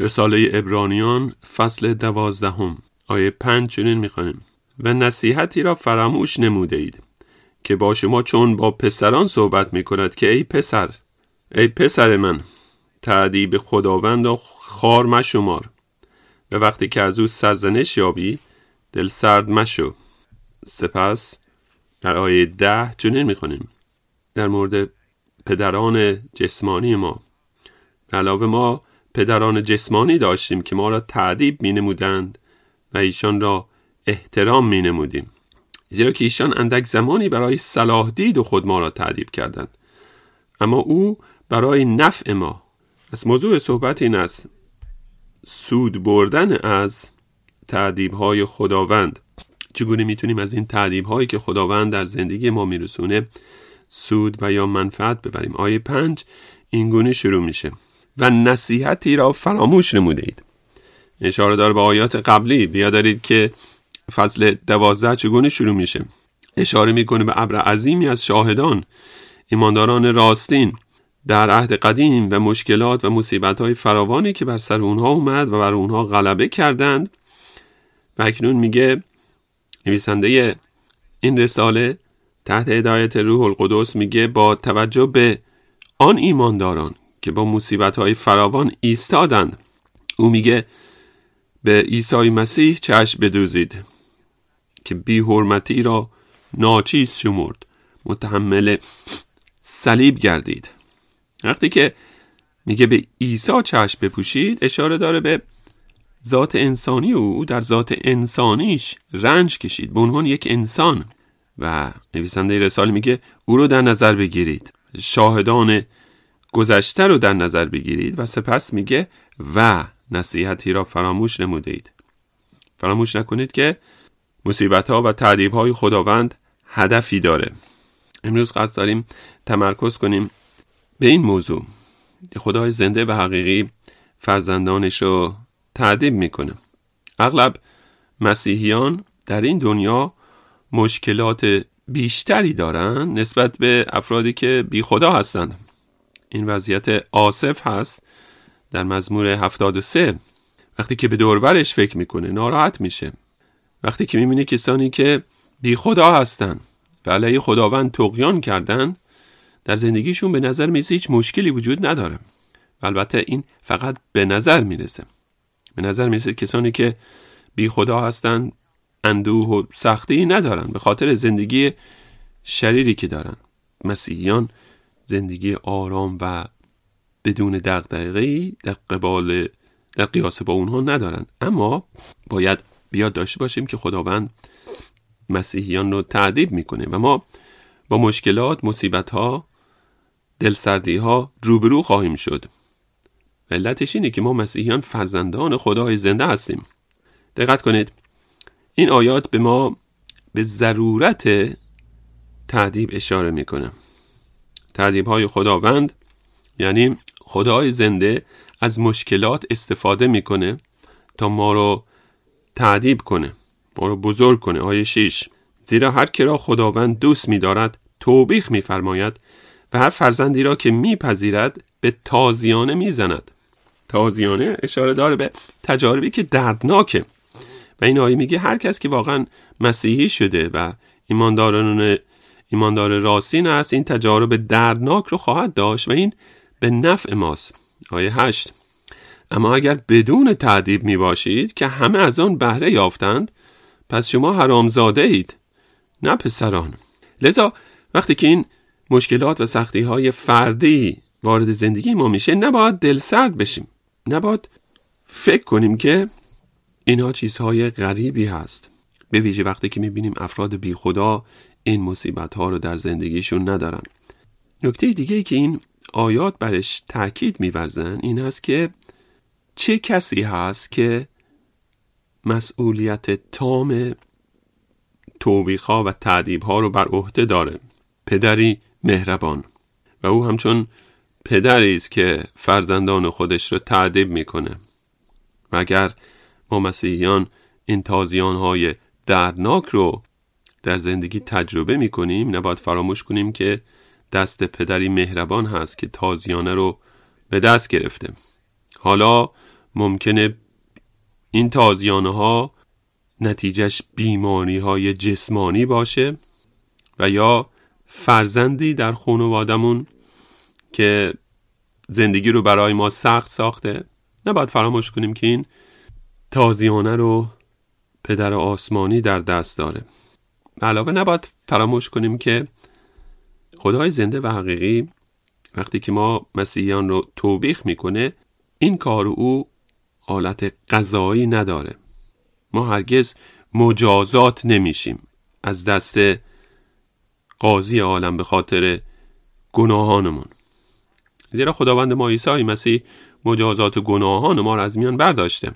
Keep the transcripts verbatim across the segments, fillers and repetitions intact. رساله عبرانیان فصل دوازدهم آیه پنج چنین می‌خوانیم: و نصیحتی را فراموش نموده اید که با شما چون با پسران صحبت می‌کند که ای پسر، ای پسر من، تعدی به خداوند و خوار مشمار و وقتی که از او سرزنش یابی دل سرد مشو. سپس در آیه ده چنین می‌خوانیم در مورد پدران جسمانی ما. علاوه ما پدران جسمانی داشتیم که ما را تأدیب می‌نمودند و ایشان را احترام می‌نمودیم، زیرا که ایشان اندک زمانی برای صلاح دید و خود ما را تأدیب کردند، اما او برای نفع ما. از موضوع صحبت این است سود بردن از تأدیب‌های خداوند. چگونه می‌تونیم از این تأدیب‌هایی که خداوند در زندگی ما می‌رسونه سود و یا منفعت ببریم؟ آیه پنج اینگونه شروع میشه: و نصیحتی را فراموش نموده اید. اشاره داره به آیات قبلی. بیا دارید که فصل دوازده چگونه شروع میشه. اشاره میکنه به ابر عظیمی از شاهدان، ایمانداران راستین در عهد قدیم و مشکلات و مصیبت‌های فراوانی که بر سر اونها اومد و بر اونها غلبه کردند. و اکنون میگه نویسنده این رساله تحت هدایت روح القدس میگه با توجه به آن ایمانداران که با مصیبت‌های فراوان ایستادند، او میگه به عیسی مسیح چشم بدوزید که بی حرمتی را ناچیز شمرد، متحمل صلیب گردید. وقتی که میگه به عیسی چشم بپوشید، اشاره داره به ذات انسانی او. او در ذات انسانیش رنج کشید به عنوان یک انسان. و نویسنده رساله میگه او رو در نظر بگیرید، شاهدان گذشته رو در نظر بگیرید. و سپس میگه و نصیحتی را فراموش نموده اید. فراموش نکنید که مصیبت‌ها و تأدیب‌های خداوند هدفی داره. امروز قصد داریم تمرکز کنیم به این موضوع: خدای زنده و حقیقی فرزندانش رو تأدیب میکنه. اغلب مسیحیان در این دنیا مشکلات بیشتری دارن نسبت به افرادی که بی خدا هستند. این وضعیت آصف هست در مزمور هفتاد و سه. وقتی که به دوربرش فکر میکنه ناراحت میشه، وقتی که میبینه کسانی که بی خدا هستن و علیه خداوند طغیان کردن در زندگیشون، به نظر میسه هیچ مشکلی وجود نداره. البته این فقط به نظر میرسه. به نظر میرسه کسانی که بی خدا هستن اندوه و سختی ندارن به خاطر زندگی شریری که دارن. مسیحیان زندگی آرام و بدون دغدغه‌ای در قبال در قیاس با اونها ندارن. اما باید بیاد داشته باشیم که خداوند مسیحیان رو تأدیب میکنه و ما با مشکلات، مصیبت‌ها، دلسردی‌ها روبرو خواهیم شد. علتش اینه که ما مسیحیان فرزندان خدای زنده هستیم. دقت کنید، این آیات به ما به ضرورت تأدیب اشاره میکنه. تأدیب‌های خداوند یعنی خدای زنده از مشکلات استفاده میکنه تا ما رو تأدیب کنه، ما رو بزرگ کنه. آیه شش: زیرا هر که را خداوند دوست می‌دارد توبیخ می‌فرماید و هر فرزندی را که می‌پذیرد به تازیانه می‌زند. تازیانه اشاره داره به تجاربی که دردناکه. و این آیه میگه هر کس که واقعا مسیحی شده و ایمانداران ایماندار راستین است، این تجارب دردناک رو خواهد داشت و این به نفع ماست. آیه هشت: اما اگر بدون تأدیب می باشید که همه از آن بهره یافتند، پس شما حرامزاده اید نه پسران. لذا وقتی که این مشکلات و سختی های فردی وارد زندگی ما میشه، نباید دلسرد بشیم، نباید فکر کنیم که اینها چیزهای غریبی هست. به ویژه وقتی که می بینیم افراد بی خدا این مصیبت ها رو در زندگیشون ندارن. نکته دیگه ای که این آیات برش تاکید می‌ورزن این هست که چه کسی هست که مسئولیت تام توبیخ‌ها و تأدیب‌ها رو بر عهده داره؟ پدری مهربان. و او همچون پدری است که فرزندان خودش رو تأدیب میکنه. و اگر ما مسیحیان این تازیان‌های دردناک رو در زندگی تجربه میکنیم، نباید فراموش کنیم که دست پدری مهربان هست که تازیانه رو به دست گرفته. حالا ممکنه این تازیانه ها نتیجهش بیماری های جسمانی باشه و یا فرزندی در خانوادمون که زندگی رو برای ما سخت ساخته. نباید فراموش کنیم که این تازیانه رو پدر آسمانی در دست داره. علاوه نباید فراموش کنیم که خدای زنده و حقیقی وقتی که ما مسیحیان رو توبیخ میکنه، این کار او حالت قضایی نداره. ما هرگز مجازات نمیشیم از دست قاضی عالم به خاطر گناهانمون، زیرا خداوند ما عیسی مسیح مجازات گناهان ما را از میان برداشته.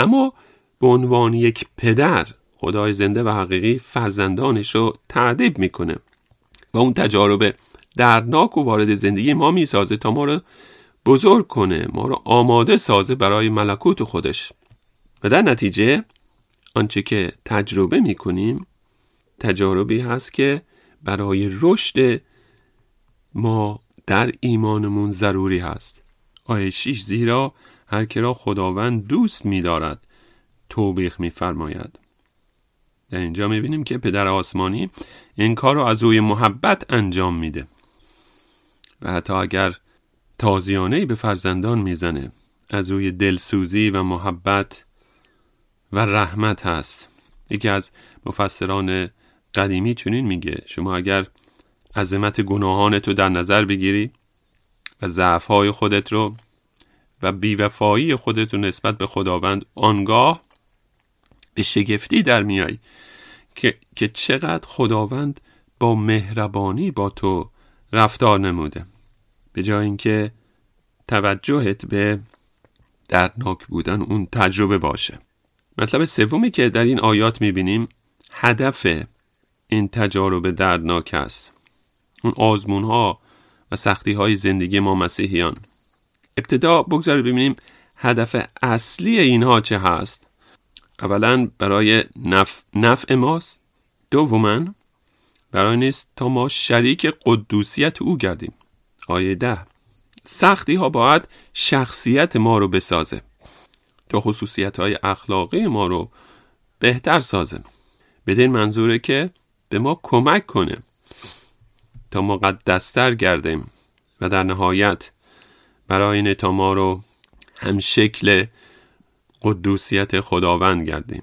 اما به عنوان یک پدر، خدای زنده و حقیقی فرزندانش رو تعذیب میکنه و اون تجارب دردناک و وارد زندگی ما میسازه تا ما رو بزرگ کنه، ما رو آماده سازه برای ملکوت خودش. و در نتیجه آنچه که تجربه میکنیم تجاربی هست که برای رشد ما در ایمانمون ضروری هست. آیه شش: زیرا هر که را خداوند دوست می‌دارد توبیخ می‌فرماید. در اینجا می‌بینیم که پدر آسمانی این کار را از روی محبت انجام میده و حتی اگر تازیانه‌ای به فرزندان میزنه، از روی دلسوزی و محبت و رحمت هست. یکی از مفسران قدیمی چنین میگه: شما اگر عظمت گناهانت رو در نظر بگیری و ضعف‌های خودت رو و بیوفایی خودت رو نسبت به خداوند، آنگاه به شگفتی در میای که, که چقدر خداوند با مهربانی با تو رفتار نموده، به جای اینکه توجهت به دردناک بودن اون تجربه باشه. مطلب سومی که در این آیات میبینیم هدف این تجارب دردناک است، اون آزمون ها و سختی های زندگی ما مسیحیان. ابتدا بگذارید ببینیم هدف اصلی اینها چه هست. اولا برای نف... نفع ماست، دوما برای نیست تا ما شریک قدوسیت او گردیم. آیه ده: سختی ها باید شخصیت ما رو بسازه تا خصوصیت های اخلاقی ما رو بهتر سازه. بدین منظوره که به ما کمک کنه تا ما مقدس‌تر گردیم و در نهایت برای این تا ما رو هم شکل قدوسیت خداوند گردیم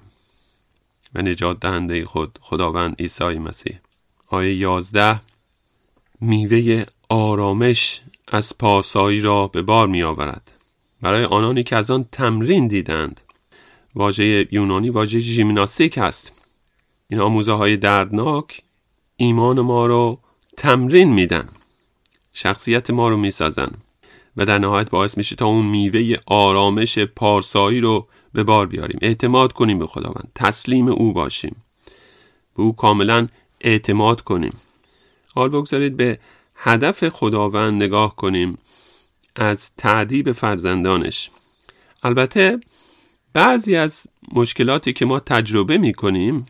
و نجات دهنده خود خداوند عیسی مسیح. آیه یازده: میوه آرامش از پاسایی را به بار می آورد برای آنانی که از آن تمرین دیدند. واژه یونانی واژه ژیمناستیک است. این آموزه های دردناک ایمان ما رو تمرین میدن، شخصیت ما رو میسازن و در نهایت باعث میشه تا اون میوه آرامش پارسایی رو به بار بیاریم. اعتماد کنیم به خداوند، تسلیم او باشیم، به او کاملا اعتماد کنیم. حال بگذارید به هدف خداوند نگاه کنیم از تعذیب فرزندانش. البته بعضی از مشکلاتی که ما تجربه میکنیم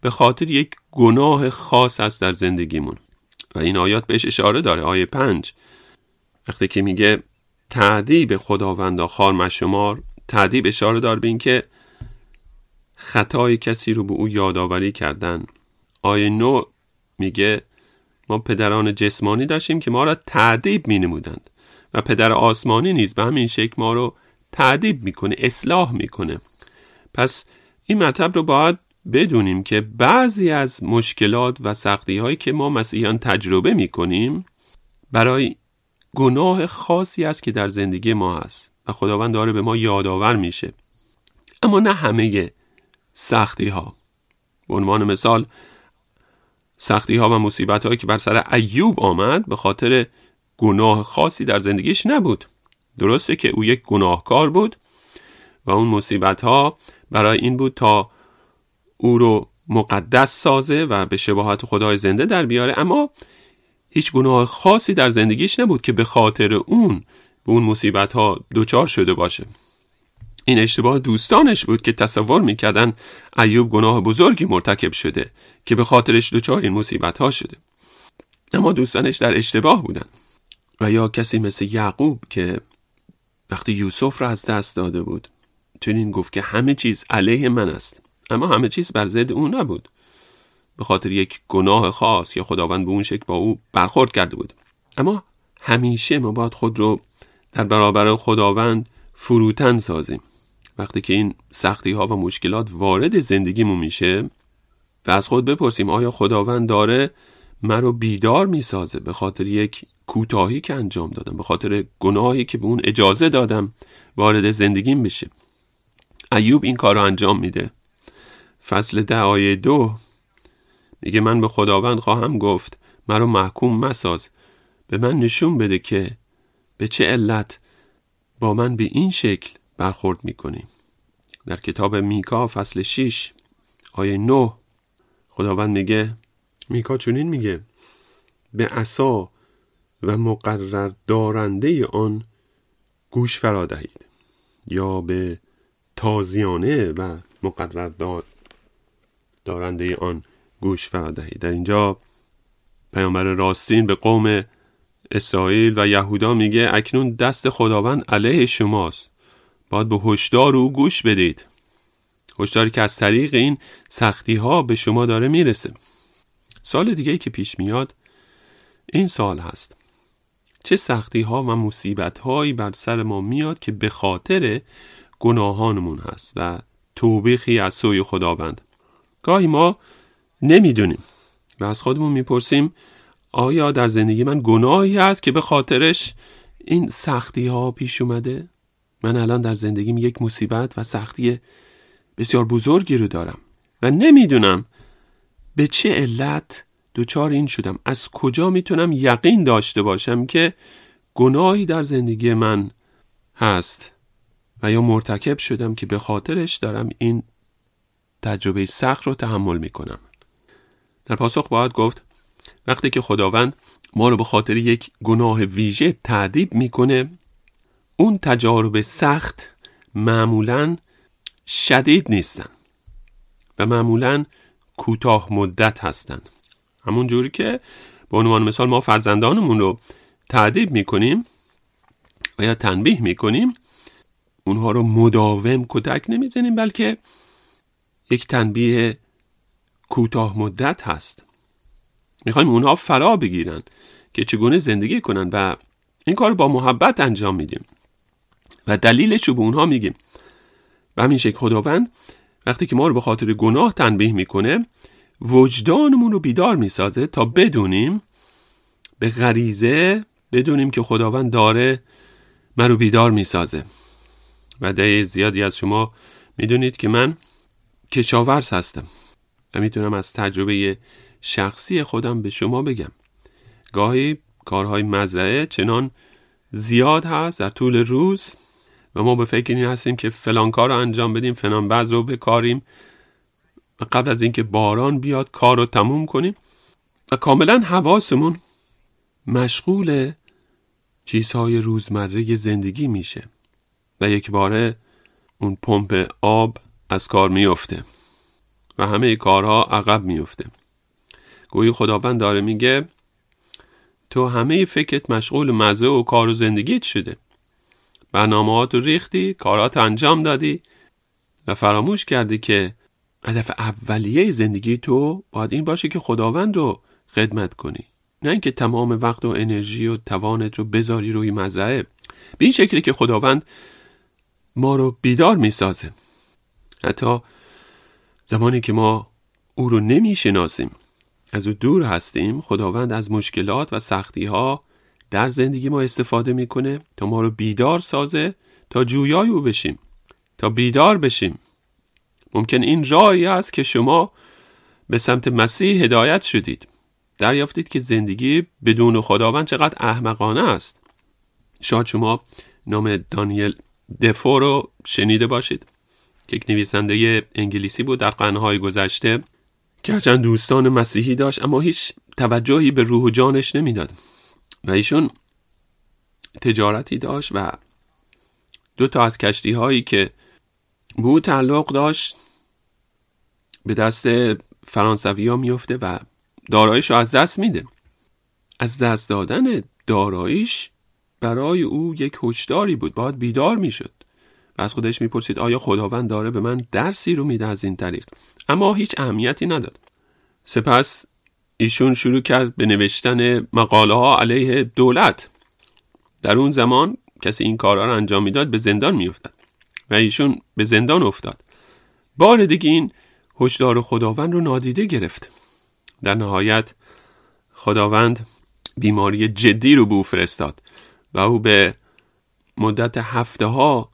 به خاطر یک گناه خاص است در زندگیمون و این آیات بهش اشاره داره. آیه پنج وقتی که میگه تعذیب خداوندا خارم شمار، تعذیب اشاره داره به این که خطای کسی رو به او یادآوری کردن. آیه نه میگه ما پدران جسمانی داشتیم که ما را تعذیب مینمودند و پدر آسمانی نیز به همین شکل ما رو تعذیب میکنه، اصلاح میکنه. پس این مطلب رو باید بدونیم که بعضی از مشکلات و سختی هایی که ما مسیحیان تجربه می کنیم برای گناه خاصی است که در زندگی ما هست و خداوند داره به ما یادآور میشه، اما نه همه سختی ها. به عنوان مثال سختی ها و مصیبت هایی که بر سر ایوب آمد به خاطر گناه خاصی در زندگیش نبود. درسته که او یک گناهکار بود و اون مصیبت ها برای این بود تا او رو مقدس سازه و به شباهت خدای زنده در بیاره، اما هیچ گناه خاصی در زندگیش نبود که به خاطر اون به اون مصیبت ها دوچار شده باشه. این اشتباه دوستانش بود که تصور میکردن ایوب گناه بزرگی مرتکب شده که به خاطرش دوچار این مصیبت ها شده، اما دوستانش در اشتباه بودن. و یا کسی مثل یعقوب که وقتی یوسف را از دست داده بود چنین گفت که همه چیز علیه من است، اما همه چیز بر ضد او نبود، به خاطر یک گناه خاص یا خداوند به اون شکل با او برخورد کرده بود. اما همیشه ما باید خود رو در برابر خداوند فروتن سازیم. وقتی که این سختی ها و مشکلات وارد زندگیمون میشه و از خود بپرسیم آیا خداوند داره من رو بیدار میسازه به خاطر یک کوتاهی که انجام دادم، به خاطر گناهی که به اون اجازه دادم وارد زندگیم بشه. ایوب این کار رو انجام میده. فصل ده آیه دو میگه من به خداوند خواهم گفت مرا محکوم مساز، به من نشون بده که به چه علت با من به این شکل برخورد میکنی. در کتاب میکا فصل شش آیه نه خداوند میگه، میکا چنین میگه، به عصا و مقرر دارنده آن گوش فرا دهید، یا به تازیانه و مقرر دار... دارنده آن گوش فرا دهید. در اینجا پیامبر راستین به قوم اسرائیل و یهودا میگه اکنون دست خداوند علیه شماست، باید به هشدار او گوش بدید، هشداری که از طریق این سختی ها به شما داره میرسه. سال دیگه که پیش میاد این سال هست، چه سختی ها و مصیبت هایی بر سر ما میاد که به خاطر گناهانمون هست و توبیخی از سوی خداوند. گاهی ما نمیدونیم و از خودمون میپرسیم آیا در زندگی من گناهی هست که به خاطرش این سختی ها پیش اومده؟ من الان در زندگیم یک مصیبت و سختی بسیار بزرگی رو دارم و نمیدونم به چه علت دوچار این شدم. از کجا میتونم یقین داشته باشم که گناهی در زندگی من هست و یا مرتکب شدم که به خاطرش دارم این تجربه سخت رو تحمل میکنم؟ در پاسخ باید گفت وقتی که خداوند ما رو به خاطر یک گناه ویژه تعذیب میکنه، اون تجارب سخت معمولاً شدید نیستن و معمولاً کوتاه مدت هستن. همون جوری که به عنوان مثال ما فرزندانمون رو تعذیب میکنیم و یا تنبیه میکنیم، اونها رو مداوم کتک نمیزنیم، بلکه یک تنبیه کوتاه مدت هست. میخوایم اونها فرا بگیرن که چگونه زندگی کنن و این کار با محبت انجام میدیم و دلیلش رو به اونها میگیم. و همین شکل خداوند وقتی که ما رو به خاطر گناه تنبیه میکنه، وجدانمون رو بیدار میسازه تا بدونیم، به غریزه بدونیم که خداوند داره من رو بیدار میسازه. و ده زیادی از شما میدونید که من کشاورز هستم و میتونم از تجربه شخصی خودم به شما بگم گاهی کارهای مزرعه چنان زیاد هست در طول روز و ما به فکر این هستیم که فلان کار رو انجام بدیم، فلان بذر رو بکاریم و قبل از اینکه باران بیاد کار رو تموم کنیم و کاملا حواسمون مشغول چیزهای روزمره زندگی میشه و یک باره اون پمپ آب از کار میفته و همه کارها عقب میفته. گویی خداوند داره میگه تو همه فکرت مشغول مزه و کار و زندگیت شده، برنامه‌هات رو ریختی، کارات انجام دادی و فراموش کردی که هدف اولیه زندگی تو باید این باشه که خداوند رو خدمت کنی، نه اینکه تمام وقت و انرژی و توانت رو بذاری روی مزرعه. به این شکلی که خداوند ما رو بیدار می‌سازه حتی زمانی که ما او رو نمی‌شناسیم، از او دور هستیم. خداوند از مشکلات و سختی‌ها در زندگی ما استفاده میکنه تا ما رو بیدار سازه تا جویای او بشیم، تا بیدار بشیم. ممکن این راهی است که شما به سمت مسیح هدایت شدید، دریافتید که زندگی بدون خداوند چقدر احمقانه است. شاید شما نام دانیل دفو رو شنیده باشید که یک نویسنده انگلیسی بود در قرن‌های گذشته که چند دوستان مسیحی داشت اما هیچ توجهی به روح و جانش نمیداد و ایشون تجارتی داشت و دو تا از کشتی هایی که به او تعلق داشت به دست فرانسوی ها میفته و داراییش رو از دست میده. از دست دادن داراییش برای او یک هشداری بود، باید بیدار میشد. از خودش میپرسید آیا خداوند داره به من درسی رو میده از این طریق؟ اما هیچ اهمیتی نداد. سپس ایشون شروع کرد به نوشتن مقاله ها علیه دولت. در اون زمان کسی این کارها رو انجام میداد به زندان میافتاد و ایشون به زندان افتاد. بار دیگه این هشدار خداوند رو نادیده گرفت. در نهایت خداوند بیماری جدی رو به او فرستاد و او به مدت هفته ها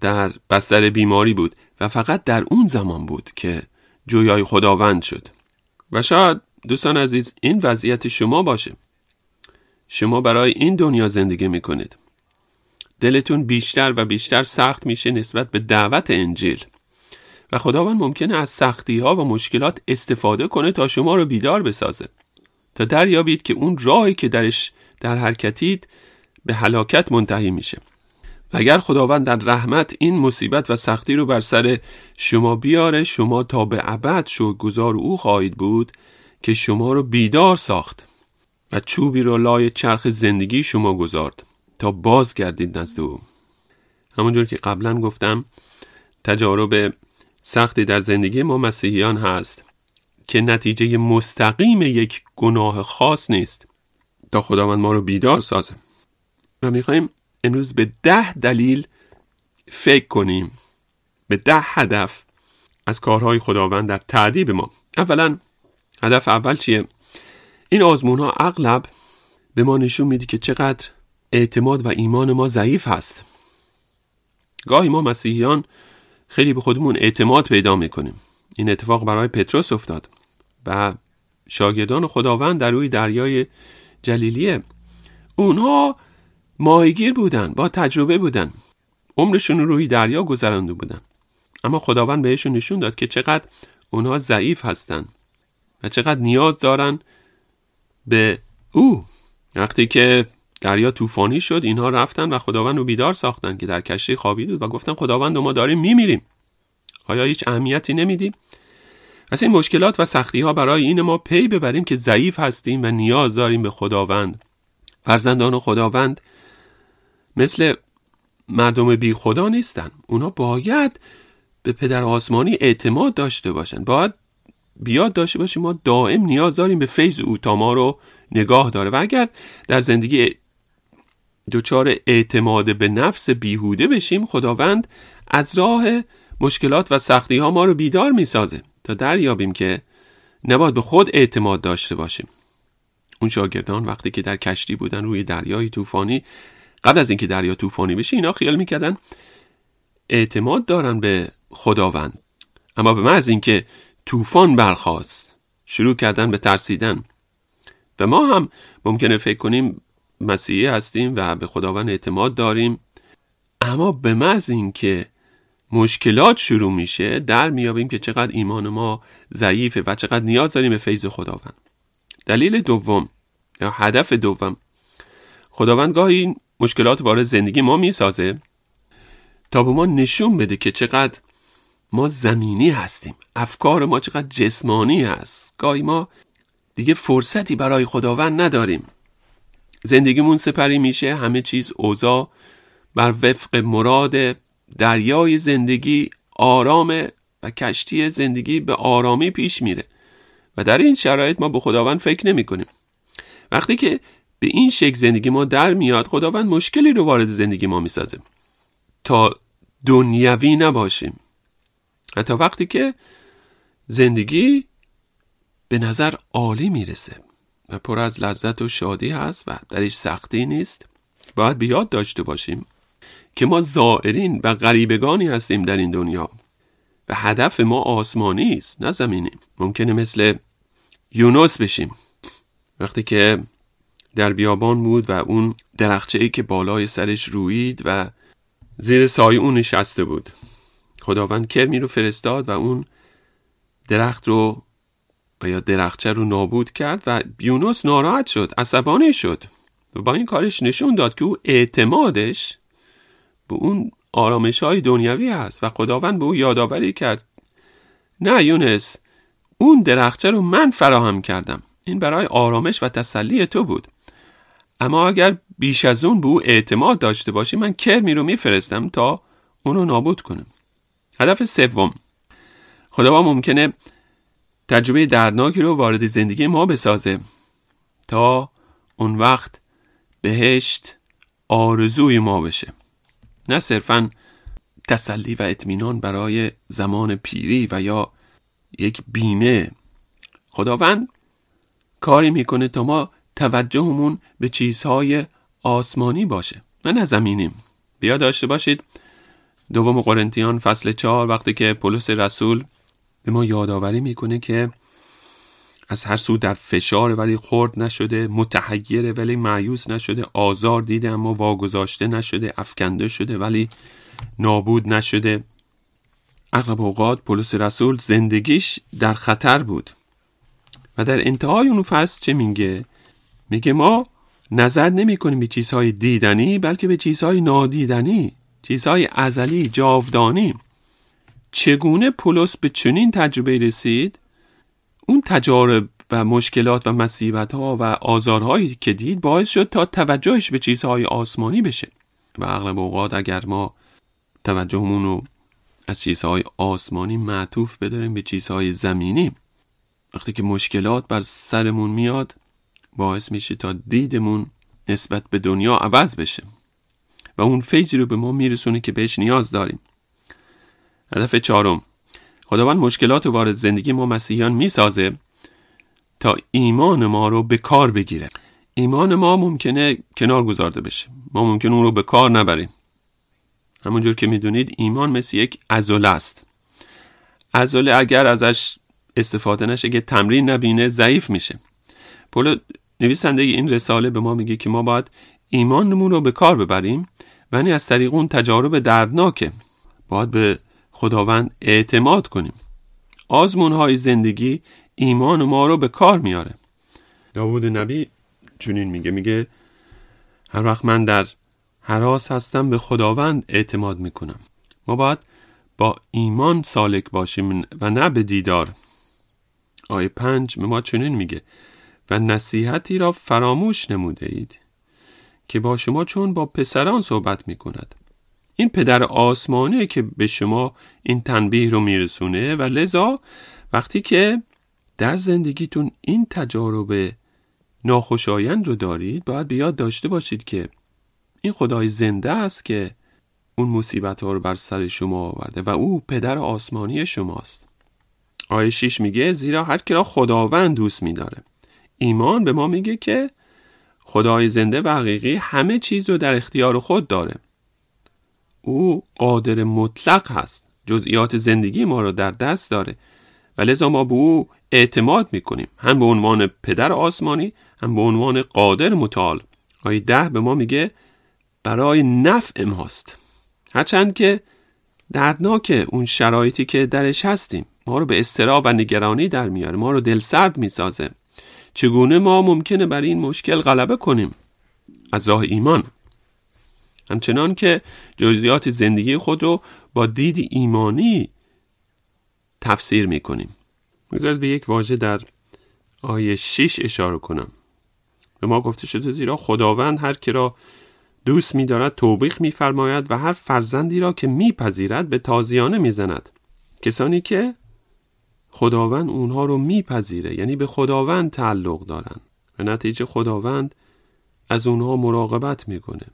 در بستر بیماری بود و فقط در اون زمان بود که جویای خداوند شد. و شاید دوستان عزیز این وضعیت شما باشه. شما برای این دنیا زندگی میکنید. دلتون بیشتر و بیشتر سخت میشه نسبت به دعوت انجیل و خداوند ممکنه از سختی ها و مشکلات استفاده کنه تا شما رو بیدار بسازه، تا دریابید که اون راهی که درش در حرکتید به هلاکت منتهی میشه. و اگر خداوند در رحمت این مصیبت و سختی رو بر سر شما بیاره، شما تا به ابد شکرگزار او خواهید بود که شما رو بیدار ساخت و چوبی رو لای چرخ زندگی شما گذارد تا بازگردید نزد او. همونجور که قبلا گفتم تجارب سختی در زندگی ما مسیحیان هست که نتیجه مستقیم یک گناه خاص نیست تا خداوند ما رو بیدار سازه. و میخواییم امروز به ده دلیل فکر کنیم، به ده هدف از کارهای خداوند در تعذیب ما. اولا هدف اول چیه؟ این آزمون ها اغلب به ما نشون میده که چقدر اعتماد و ایمان ما ضعیف هست. گاهی ما مسیحیان خیلی به خودمون اعتماد پیدا میکنیم. این اتفاق برای پتروس افتاد و شاگردان خداوند در روی دریای جلیلیه. اونها ماهیگیر بودن، با تجربه بودن، عمرشون روی دریا گذرانده بودن، اما خداوند بهشون نشون داد که چقدر اونها ضعیف هستن و چقدر نیاز دارن به او. وقتی که دریا طوفانی شد اینها رفتن و خداوند رو بیدار ساختن که در کشتی خوابیده بود و گفتن خداوند ما داریم میمیریم، آیا هیچ اهمیتی نمیدی؟ پس این مشکلات و سختی ها برای این ما پی ببریم که ضعیف هستیم و نیاز داریم به خداوند. فرزندان خداوند مثل مردم بی خدا نیستن. اونا باید به پدر آسمانی اعتماد داشته باشن. باید بیاد داشته باشیم ما دائم نیاز داریم به فیض او تا ما رو نگاه داره. و اگر در زندگی دچار اعتماد به نفس بیهوده بشیم، خداوند از راه مشکلات و سختی ها ما رو بیدار می سازه تا دریابیم که نباید به خود اعتماد داشته باشیم. اون شاگردان وقتی که در کشتی بودن روی دریای طوفانی، قبل از اینکه دریا طوفانی بشه اینا خیال میکردن اعتماد دارن به خداوند، اما به محض اینکه طوفان برخاست شروع کردن به ترسیدن. و ما هم ممکنه فکر کنیم مسیحی هستیم و به خداوند اعتماد داریم، اما به محض اینکه مشکلات شروع میشه در میابیم که چقدر ایمان ما ضعیفه و چقدر نیاز داریم به فیض خداوند. دلیل دوم یا هدف دوم، خداوند گاهی مشکلات وارد زندگی ما میسازه تا به ما نشون بده که چقدر ما زمینی هستیم، افکار ما چقدر جسمانی هست. گاهی ما دیگه فرصتی برای خداوند نداریم، زندگیمون سپری میشه، همه چیز اوضاع بر وفق مراد دریای زندگی آرامه و کشتی زندگی به آرامی پیش میره و در این شرایط ما به خداوند فکر نمی کنیم. وقتی که به این شکل زندگی ما در میاد، خداوند مشکلی رو وارد زندگی ما میسازه تا دنیوی نباشیم. حتی وقتی که زندگی به نظر عالی میرسه و پر از لذت و شادی هست و درش سختی نیست، باید بیاد داشته باشیم که ما زائرین و غریبگانی هستیم در این دنیا و هدف ما آسمانی است نه زمینی. ممکنه مثل یونس بشیم وقتی که در بیابان بود و اون درخچه‌ای که بالای سرش رویید و زیر سایه اون نشسته بود، خداوند کرمی رو فرستاد و اون درخت رو یا درخچه رو نابود کرد و یونس ناراحت شد، عصبانی شد و با این کارش نشون داد که او اعتمادش به اون آرامش‌های دنیوی هست و خداوند به او یادآوری کرد نه یونس، اون درخچه رو من فراهم کردم، این برای آرامش و تسلی تو بود، اما اگر بیش از اون به او اعتماد داشته باشی، من کرمی رو میفرستم تا اونو نابود کنم. هدف سوم، خداوا ممکنه تجربه دردناکی رو وارد زندگی ما بسازه تا اون وقت بهشت آرزوی ما بشه، نه صرفاً تسلی و اطمینان برای زمان پیری و یا یک بیمه. خداوند کاری میکنه تا ما توجهمون به چیزهای آسمانی باشه نه نه زمینیم. بیا داشته باشید دوم قرنتیان فصل چهار وقتی که پولس رسول به ما یادآوری میکنه که از هر سو در فشار ولی خرد نشده، متحیره ولی مایوس نشده، آزار دیده اما واگذاشته نشده، افکنده شده ولی نابود نشده. اغلب اوقات پولس رسول زندگیش در خطر بود و در انتهای اون فصل چه میگه؟ میگه ما نظر نمی کنیم به چیزهای دیدنی بلکه به چیزهای نادیدنی، چیزهای ازلی، جاودانی. چگونه پولس به چنین تجربه رسید؟ اون تجارب و مشکلات و مصیبت‌ها و آزارهایی که دید باعث شد تا توجهش به چیزهای آسمانی بشه. و اغلب اوقات اگر ما توجهمون رو از چیزهای آسمانی معطوف بداریم به چیزهای زمینی، وقتی که مشکلات بر سرمون میاد باعث میشه تا دیدمون نسبت به دنیا عوض بشه و اون فیضی رو به ما میرسونه که بهش نیاز داریم. هدف چهارم، خداوند مشکلات وارد زندگی ما مسیحیان میسازه تا ایمان ما رو به کار بگیره. ایمان ما ممکنه کنار گذارده بشه، ما ممکنه اون رو به کار نبریم. همونجور که میدونید ایمان مثل یک عضله است. عضله اگر ازش استفاده نشه، که تمرین نبینه، ضعیف میشه. پولس نویسنده این رساله به ما میگه که ما باید ایمانمون رو به کار ببریم و یعنی از طریق اون تجارب دردناکه باید به خداوند اعتماد کنیم. آزمون‌های زندگی ایمان ما رو به کار میاره. داوود نبی چنین میگه، میگه هر وقت من در هراس هستم به خداوند اعتماد میکنم. ما باید با ایمان سالک باشیم و نه به دیدار. آیه پنج به ما چنین میگه و نصیحتی را فراموش نموده اید که با شما چون با پسران صحبت میکند. این پدر آسمانیه که به شما این تنبیه رو میرسونه و لذا وقتی که در زندگیتون این تجارب ناخوشایند رو دارید باید بیاد داشته باشید که این خدای زنده است که اون مصیبت ها رو بر سر شما آورده و او پدر آسمانی شماست. آیه شش میگه زیرا هر که را خداوند دوست می‌داره. ایمان به ما میگه که خدای زنده و حقیقی همه چیز رو در اختیار خود داره. او قادر مطلق هست، جزئیات زندگی ما رو در دست داره و لذا ما به او اعتماد میکنیم، هم به عنوان پدر آسمانی هم به عنوان قادر متعال. آیه ده به ما میگه برای نفع ماست، هرچند که دردناک اون شرایطی که درش هستیم ما رو به اضطراب و نگرانی در میاره، ما رو دلسرد میسازه. چگونه ما ممکنه برای این مشکل غلبه کنیم؟ از راه ایمان، همچنان که جزئیات زندگی خود رو با دید ایمانی تفسیر میکنیم. می‌ذارید به یک واژه در آیه شش اشاره کنم. به ما گفته شده زیرا خداوند هر که را دوست می‌دارد توبیخ می‌فرماید و هر فرزندی را که می‌پذیرد به تازیانه می‌زند. کسانی که خداوند اونها رو می‌پذیره یعنی به خداوند تعلق دارن و نتیجه خداوند از اونها مراقبت می‌کنه.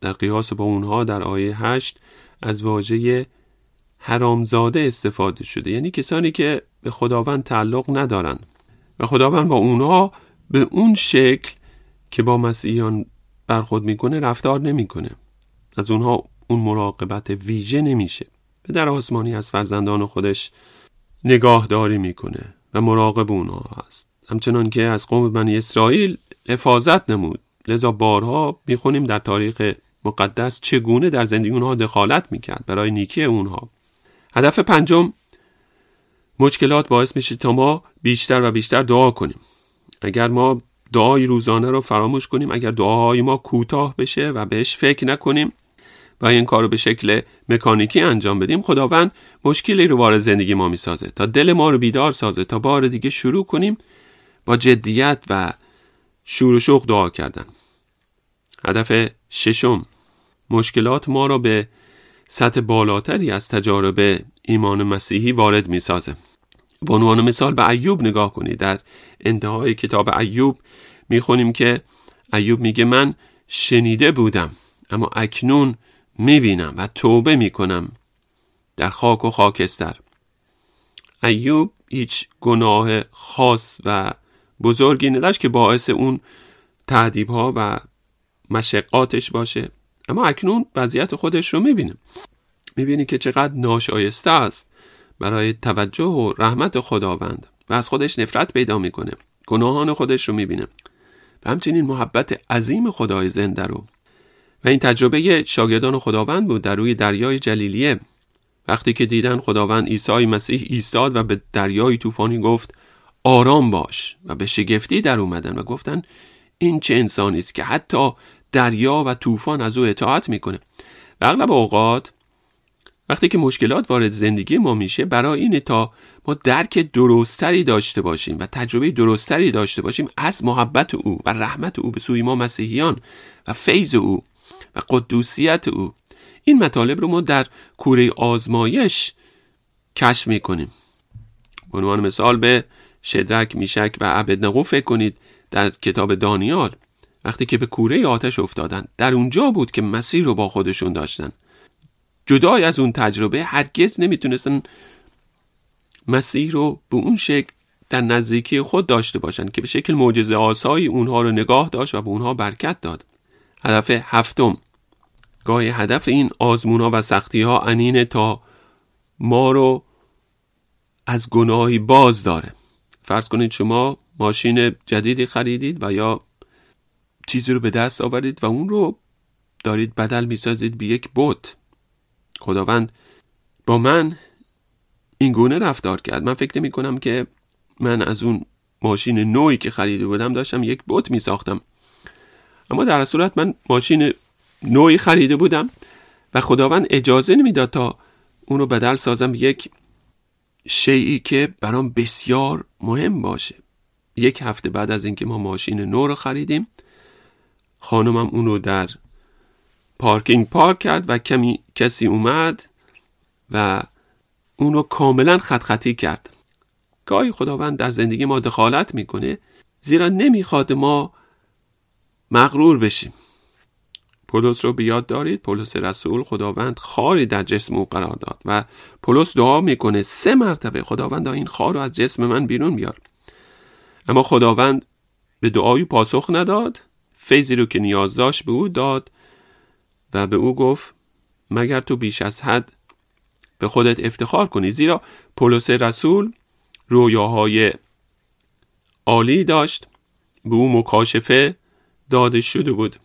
در قیاس با اونها در آیه هشت از واژه حرامزاده استفاده شده، یعنی کسانی که به خداوند تعلق ندارند و خداوند با اونها به اون شکل که با مسیحیان برخورد میکنه رفتار نمیکنه. از اونها اون مراقبت ویژه نمیشه. به در آسمانی از فرزندان خودش نگاهداری میکنه و مراقب اونها هست، همچنان که از قوم بنی اسرائیل حفاظت نمود. لذا بارها میخونیم در تاریخ مقدس چگونه در زندگی اونها دخالت میکرد برای نیکی اونها. هدف پنجم، مشکلات باعث میشه تا ما بیشتر و بیشتر دعا کنیم. اگر ما دعای روزانه رو فراموش کنیم، اگر دعاهای ما کوتاه بشه و بهش فکر نکنیم و این کار رو به شکل مکانیکی انجام بدیم، خداوند مشکلی رو وارد زندگی ما میسازه تا دل ما رو بیدار سازه تا بار دیگه شروع کنیم با جدیت و شور و شوق دعا کردن. هدف ششم، مشکلات ما را به سطح بالاتری از تجارب ایمان مسیحی وارد می سازه. به عنوان مثال به ایوب نگاه کنید. در انتهای کتاب ایوب می خونیم که ایوب میگه من شنیده بودم اما اکنون می بینم و توبه می کنم در خاک و خاکستر. ایوب هیچ گناه خاص و بزرگی نداشت که باعث اون تأدیب‌ها و مشقاتش باشه، اما اکنون وضعیت خودش رو میبینیم. میبینی که چقدر ناشایسته است برای توجه و رحمت خداوند و از خودش نفرت پیدا میکنه. گناهان خودش رو میبینه و همچنین محبت عظیم خدای زنده رو. و این تجربه شاگردان خداوند بود در روی دریای جلیلیه، وقتی که دیدن خداوند عیسی مسیح ایستاد و به دریای طوفانی گفت آرام باش و به شگفتی در اومدن و گفتن این چه انسانی است که حتی دریا و طوفان از او اطاعت میکنه. و اغلب اوقات وقتی که مشکلات وارد زندگی ما میشه، برای اینه تا ما درک درستری داشته باشیم و تجربه درستری داشته باشیم از محبت او و رحمت او به سوی ما مسیحیان و فیض او و قدوسیت او. این مطالب رو ما در کوره آزمایش کشف میکنیم. به عنوان مثال به شدرک، میشک و ابدنغو فکر کنید در کتاب دانیال، وقتی که به کوره آتش افتادن، در اونجا بود که مسیر رو با خودشون داشتن. جدای از اون تجربه هرگز نمیتونستن مسیر رو به اون شکل در نزدیکی خود داشته باشن که به شکل معجزه آسایی اونها رو نگاه داشت و به اونها برکت داد. هدف هفتم، گاهی هدف این آزمون‌ها و سختی‌ها انینه تا ما رو از گناهی باز داره. فرض کنید شما ماشین جدیدی خریدید و یا چیزی رو به دست آورید و اون رو دارید بدل می‌سازید به یک بت. خداوند با من این گونه رفتار کرد. من فکر نمی‌کنم که من از اون ماشین نوعی که خریده بودم داشتم یک بت می‌ساختم، اما در صورت من ماشین نوعی خریده بودم و خداوند اجازه نمیداد تا اون رو بدل سازم یک شیئی که برام بسیار مهم باشه. یک هفته بعد از اینکه ما ماشین نو رو خریدیم، خانمم اون رو در پارکینگ پارک کرد و کمی کسی اومد و اون رو کاملا خط خطی کرد. گاهی خداوند در زندگی ما دخالت میکنه زیرا نمیخواد ما مغرور بشیم. پولس رو بیاد دارید، پولس رسول، خداوند خاری در جسم او قرار داد و پولس دعا میکنه سه مرتبه خداوند این خار رو از جسم من بیرون بیار، اما خداوند به دعای پاسخ نداد. فیضی رو که نیاز داشت به او داد و به او گفت مگر تو بیش از حد به خودت افتخار کنی، زیرا پولس رسول رویاهای عالی داشت، به او مکاشفه داده شده بود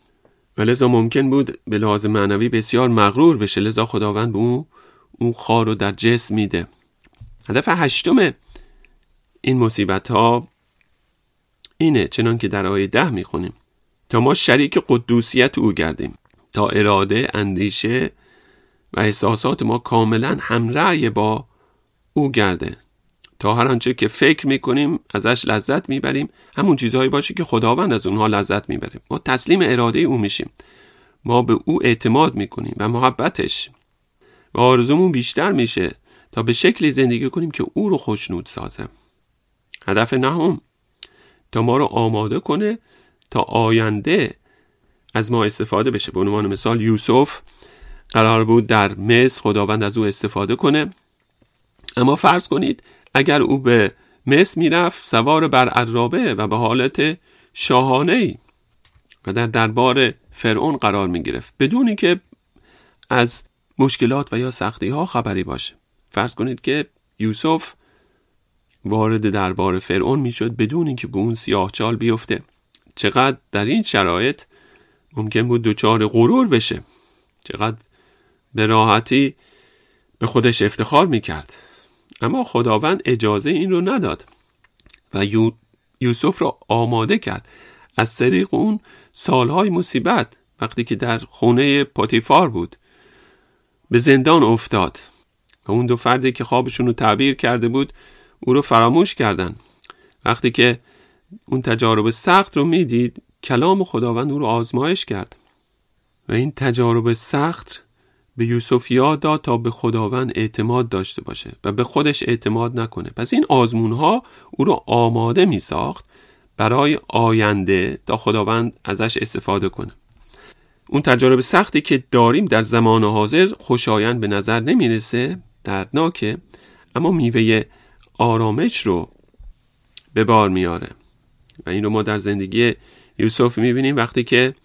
و لذا ممکن بود به لحاظ معنوی بسیار مغرور بشه، لذا خداوند به اون اون خار رو در جسم میده. هدف هشتم این مصیبت ها اینه، چنان که در آیه ده میخونیم، تا ما شریک قدوسیت او گردیم، تا اراده، اندیشه و احساسات ما کاملا همرأی با او گرده، تا هر آنچه که فکر میکنیم ازش لذت میبریم همون چیزهایی باشه که خداوند از اونها لذت میبره. ما تسلیم اراده او میشیم، ما به او اعتماد میکنیم و محبتش و آرزومون بیشتر میشه تا به شکلی زندگی کنیم که او رو خوشنود سازه. هدف نهم، تا ما رو آماده کنه تا آینده از ما استفاده بشه. به عنوان مثال یوسف قرار بود در مصر خداوند از او استفاده کنه، اما فرض کنید اگر او به مصر میرفت سوار بر عرابه و به حالت شاهانه‌ای و در دربار فرعون قرار میگرفت بدون اینکه از مشکلات و یا سختی ها خبری باشه. فرض کنید که یوسف وارد دربار فرعون میشد بدون اینکه به اون سیاهچال بیفته. چقدر در این شرایط ممکن بود دچار غرور بشه، چقدر به راحتی به خودش افتخار میکرد، اما خداوند اجازه این رو نداد و یوسف را آماده کرد از طریق اون سالهای مصیبت. وقتی که در خونه پاتیفار بود به زندان افتاد و اون دو فردی که خوابشون رو تعبیر کرده بود او رو فراموش کردن. وقتی که اون تجارب سخت رو میدید، کلام خداوند او رو آزمایش کرد و این تجارب سخت به یوسفیا داد تا به خداوند اعتماد داشته باشه و به خودش اعتماد نکنه. پس این آزمون‌ها او رو آماده می‌ساخت برای آینده تا خداوند ازش استفاده کنه. اون تجارب سختی که داریم در زمان حاضر خوشایند به نظر نمیرسه، دردناکه، اما میوه آرامش رو به بار میاره و این رو ما در زندگی یوسف میبینیم وقتی که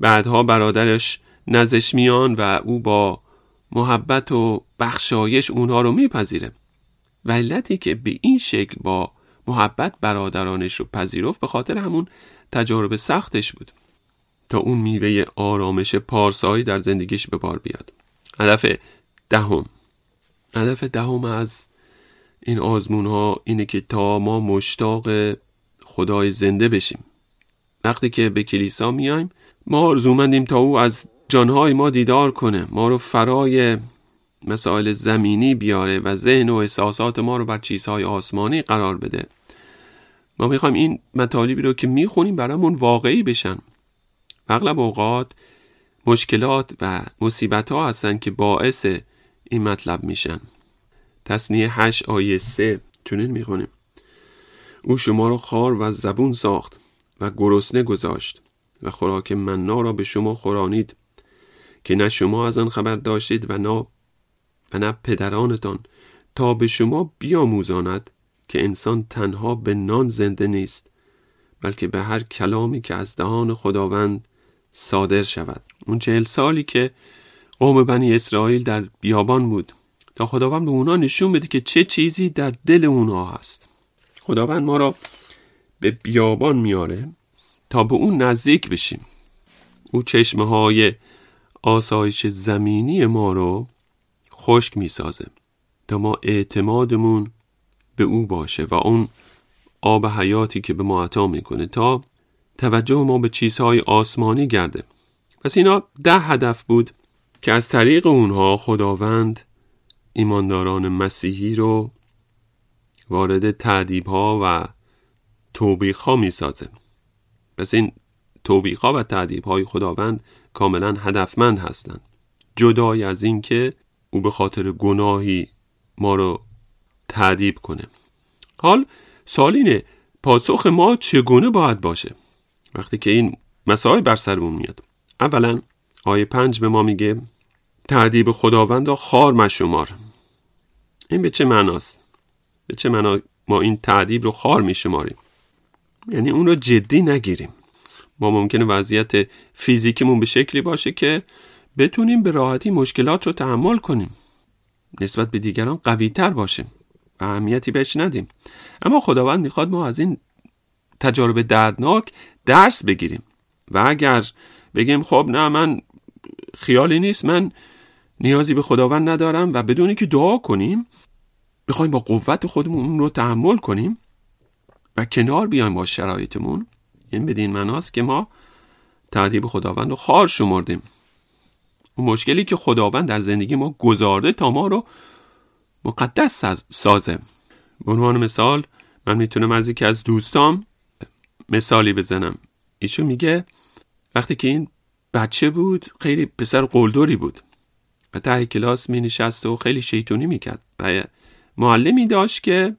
بعدها برادرش نزدش میان و او با محبت و بخشایش اونها رو میپذیره. و علتی که به این شکل با محبت برادرانش رو پذیرفت به خاطر همون تجارب سختش بود تا اون میوه آرامش پارسایی در زندگیش به بار بیاد. هدف دهم هدف دهم از این آزمون ها اینه که تا ما مشتاق خدای زنده بشیم. وقتی که به کلیسا میایم ما آرزومندیم تا او از جانهای ما دیدار کنه، ما رو فرای مسائل زمینی بیاره و ذهن و احساسات ما رو بر چیزهای آسمانی قرار بده. ما میخوایم این مطالبی رو که میخونیم برامون واقعی بشن. اغلب اوقات مشکلات و مصیبت ها هستن که باعث این مطلب میشن. تثنیه هشت آیه سه چنین میخونیم: او شما را خوار و زبون ساخت و گرسنه گذاشت و خوراک منا را به شما خورانید که نه شما از آن خبر داشتید و نه و نه پدرانتان، تا به شما بیاموزاند که انسان تنها به نان زنده نیست بلکه به هر کلامی که از دهان خداوند صادر شود. اون چهل سالی که قوم بنی اسرائیل در بیابان بود تا خداوند به اونا نشون بده که چه چیزی در دل اونا هست. خداوند ما را به بیابان میاره تا به اون نزدیک بشیم. او چشمه های آسایش زمینی ما رو خشک میسازه تا ما اعتمادمون به او باشه و اون آب حیاتی که به ما عطا میکنه تا توجه ما به چیزهای آسمانی گرده. پس اینا ده هدف بود که از طریق اونها خداوند ایمانداران مسیحی رو وارد تأدیب‌ها و توبیخ‌ها میسازه. پس این توبیخ‌ها و تأدیب‌های خداوند کاملا هدفمند هستند، جدای از این که او به خاطر گناهی ما رو تأدیب کنه. حال سوال اینه پاسخ ما چگونه باید باشه وقتی که این مسائل بر سرمون میاد. اولا آیه پنج به ما میگه تأدیب خداوند را خوار مشمار. این به چه معناست؟ به چه معنا ما این تأدیب رو خوار میشماریم؟ یعنی اون رو جدی نگیریم. ما ممکنه وضعیت فیزیکیمون به شکلی باشه که بتونیم به راحتی مشکلات رو تحمل کنیم، نسبت به دیگران قوی تر باشیم، اهمیتی بهش ندیم. اما خداوند میخواد ما از این تجارب دردناک درس بگیریم و اگر بگیم خب نه من خیالی نیست، من نیازی به خداوند ندارم و بدون اینکه دعا کنیم بخوایم با قوت خودمون اون رو تحمل کنیم و کنار بیایم با شرایطمون، این بدین معناست که ما تأدیب خداوند رو خوار شمردیم. اون مشکلی که خداوند در زندگی ما گذارده تا ما رو مقدس سازه. به عنوان مثال من میتونم از یکی از دوستام مثالی بزنم. ایشون میگه وقتی که این بچه بود خیلی پسر قلدری بود و ته کلاس می نشست و خیلی شیطونی میکرد و معلمی داشت که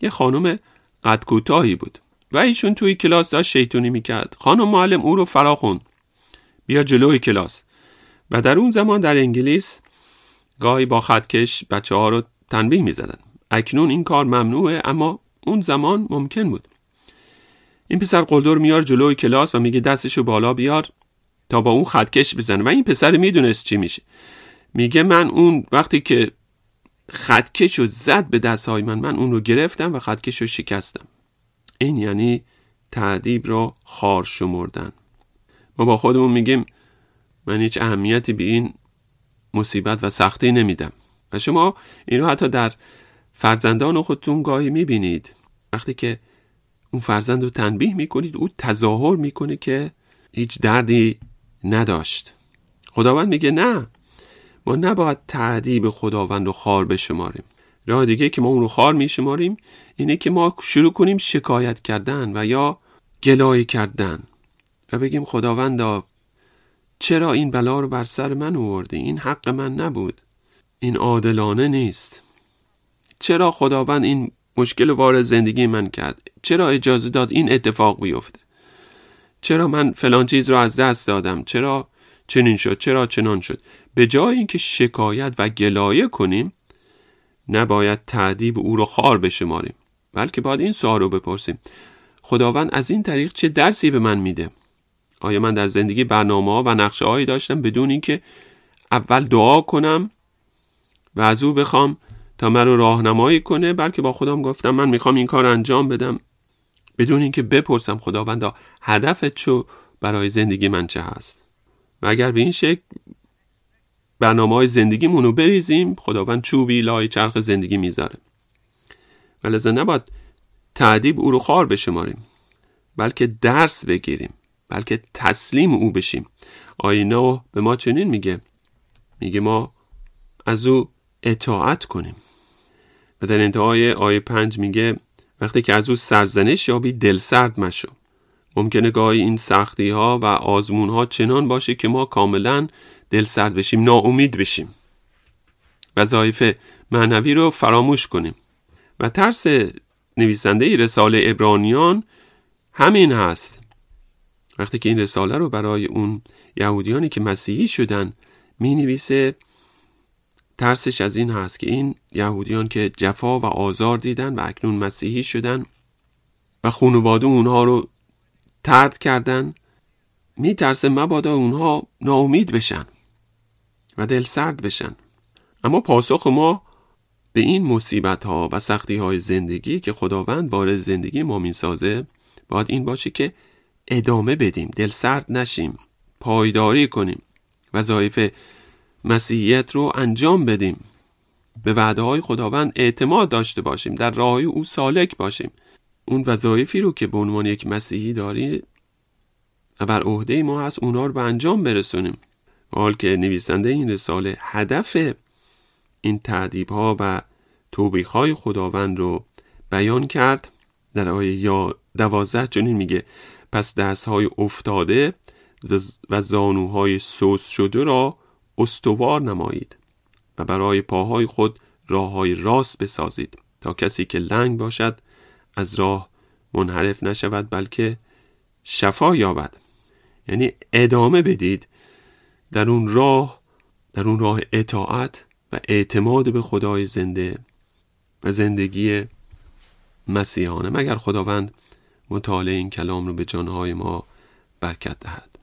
یه خانم قد کوتاهی بود و ایشون توی کلاس داشت شیطونی میکرد. خانم معلم او رو فرا خوند بیا جلوی کلاس و در اون زمان در انگلیس گاهی با خطکش بچه ها رو تنبیه می زدن. اکنون این کار ممنوعه اما اون زمان ممکن بود. این پسر قلدر میار جلوی کلاس و میگه دستشو بالا بیار تا با اون خطکش بزن و این پسر میدونست چی میشه. میگه من اون وقتی که خطکشو زد به دستهای من من اون رو گرفتم و خطکشو شکستم. این یعنی تأدیب را خوار شمردن. ما با خودمون میگیم من هیچ اهمیتی به این مصیبت و سختی نمیدم. و شما اینو حتی در فرزندان خودتون گاهی میبینید. وقتی که اون فرزند رو تنبیه میکنید او تظاهر میکنه که هیچ دردی نداشت. خداوند میگه نه، ما نباید تأدیب خداوند رو خوار بشماریم. راه دیگه که ما اون رو خار میشماریم اینه که ما شروع کنیم شکایت کردن و یا گلایه کردن و بگیم خداوندا چرا این بلا رو بر سر من آوردی؟ این حق من نبود، این عادلانه نیست. چرا خداوند این مشکل وارد زندگی من کرد؟ چرا اجازه داد این اتفاق بیفته؟ چرا من فلان چیز رو از دست دادم؟ چرا چنین شد؟ چرا چنان شد؟ به جای اینکه شکایت و گلایه کنیم، نباید تعذیب او رو خار بشماریم، بلکه باید این سوال رو بپرسیم: خداوند از این طریق چه درسی به من میده؟ آیا من در زندگی برنامه‌ها و نقشه‌هایی داشتم بدون اینکه اول دعا کنم و از او بخوام تا من رو راهنمایی کنه، بلکه با خودم گفتم من میخوام این کار انجام بدم، بدون اینکه بپرسم خداوندا هدفت چو برای زندگی من چه هست؟ و اگر به این شکل برنامه‌های زندگیمون رو بریزیم، خداوند چوبی لای چرخ زندگی میذاره. ولذا نباید تعذیب او رو خار بشماریم، بلکه درس بگیریم، بلکه تسلیم او بشیم. آیینه به ما چنین میگه، میگه ما از او اطاعت کنیم. و در انتهای آیه پنج میگه وقتی که از او سرزنش یابی دل سرد مشو. ممکنه گاهی این سختی ها و آزمون ها چنان باشه که ما کاملا دل سرد بشیم، ناامید بشیم، وظایف معنوی رو فراموش کنیم. و ترس نویسنده رساله عبرانیان همین هست. وقتی که این رساله رو برای اون یهودیانی که مسیحی شدن می نویسه، ترسش از این هست که این یهودیان که جفا و آزار دیدن و اکنون مسیحی شدن و خانواده اونها رو طرد کردن، می ترسه مبادا اونها ناامید بشن و دل سرد بشن. اما پاسخ ما به این مصیبت ها و سختی های زندگی که خداوند وارد زندگی ما می سازه، باید این باشه که ادامه بدیم، دل سرد نشیم، پایداری کنیم، وظایف مسیحیت رو انجام بدیم، به وعده های خداوند اعتماد داشته باشیم، در راه او سالک باشیم. اون وظایفی رو که به عنوان یک مسیحی داری و بر عهده ما هست، اونا رو به انجام برسونیم. حال که نویسنده این رساله هدف این تعذیب ها و توبیخ های خداوند رو بیان کرد، در آیه دوازده چنین میگه: پس دست‌های افتاده و زانوهای سوس شده را استوار نمایید و برای پاهای خود راه‌های راست بسازید تا کسی که لنگ باشد از راه منحرف نشود بلکه شفا یابد. یعنی ادامه بدید در اون راه، در اون راه اطاعت و اعتماد به خدای زنده و زندگی مسیحانه، مگر خداوند مطالعه این کلام رو به جانهای ما برکت دهد.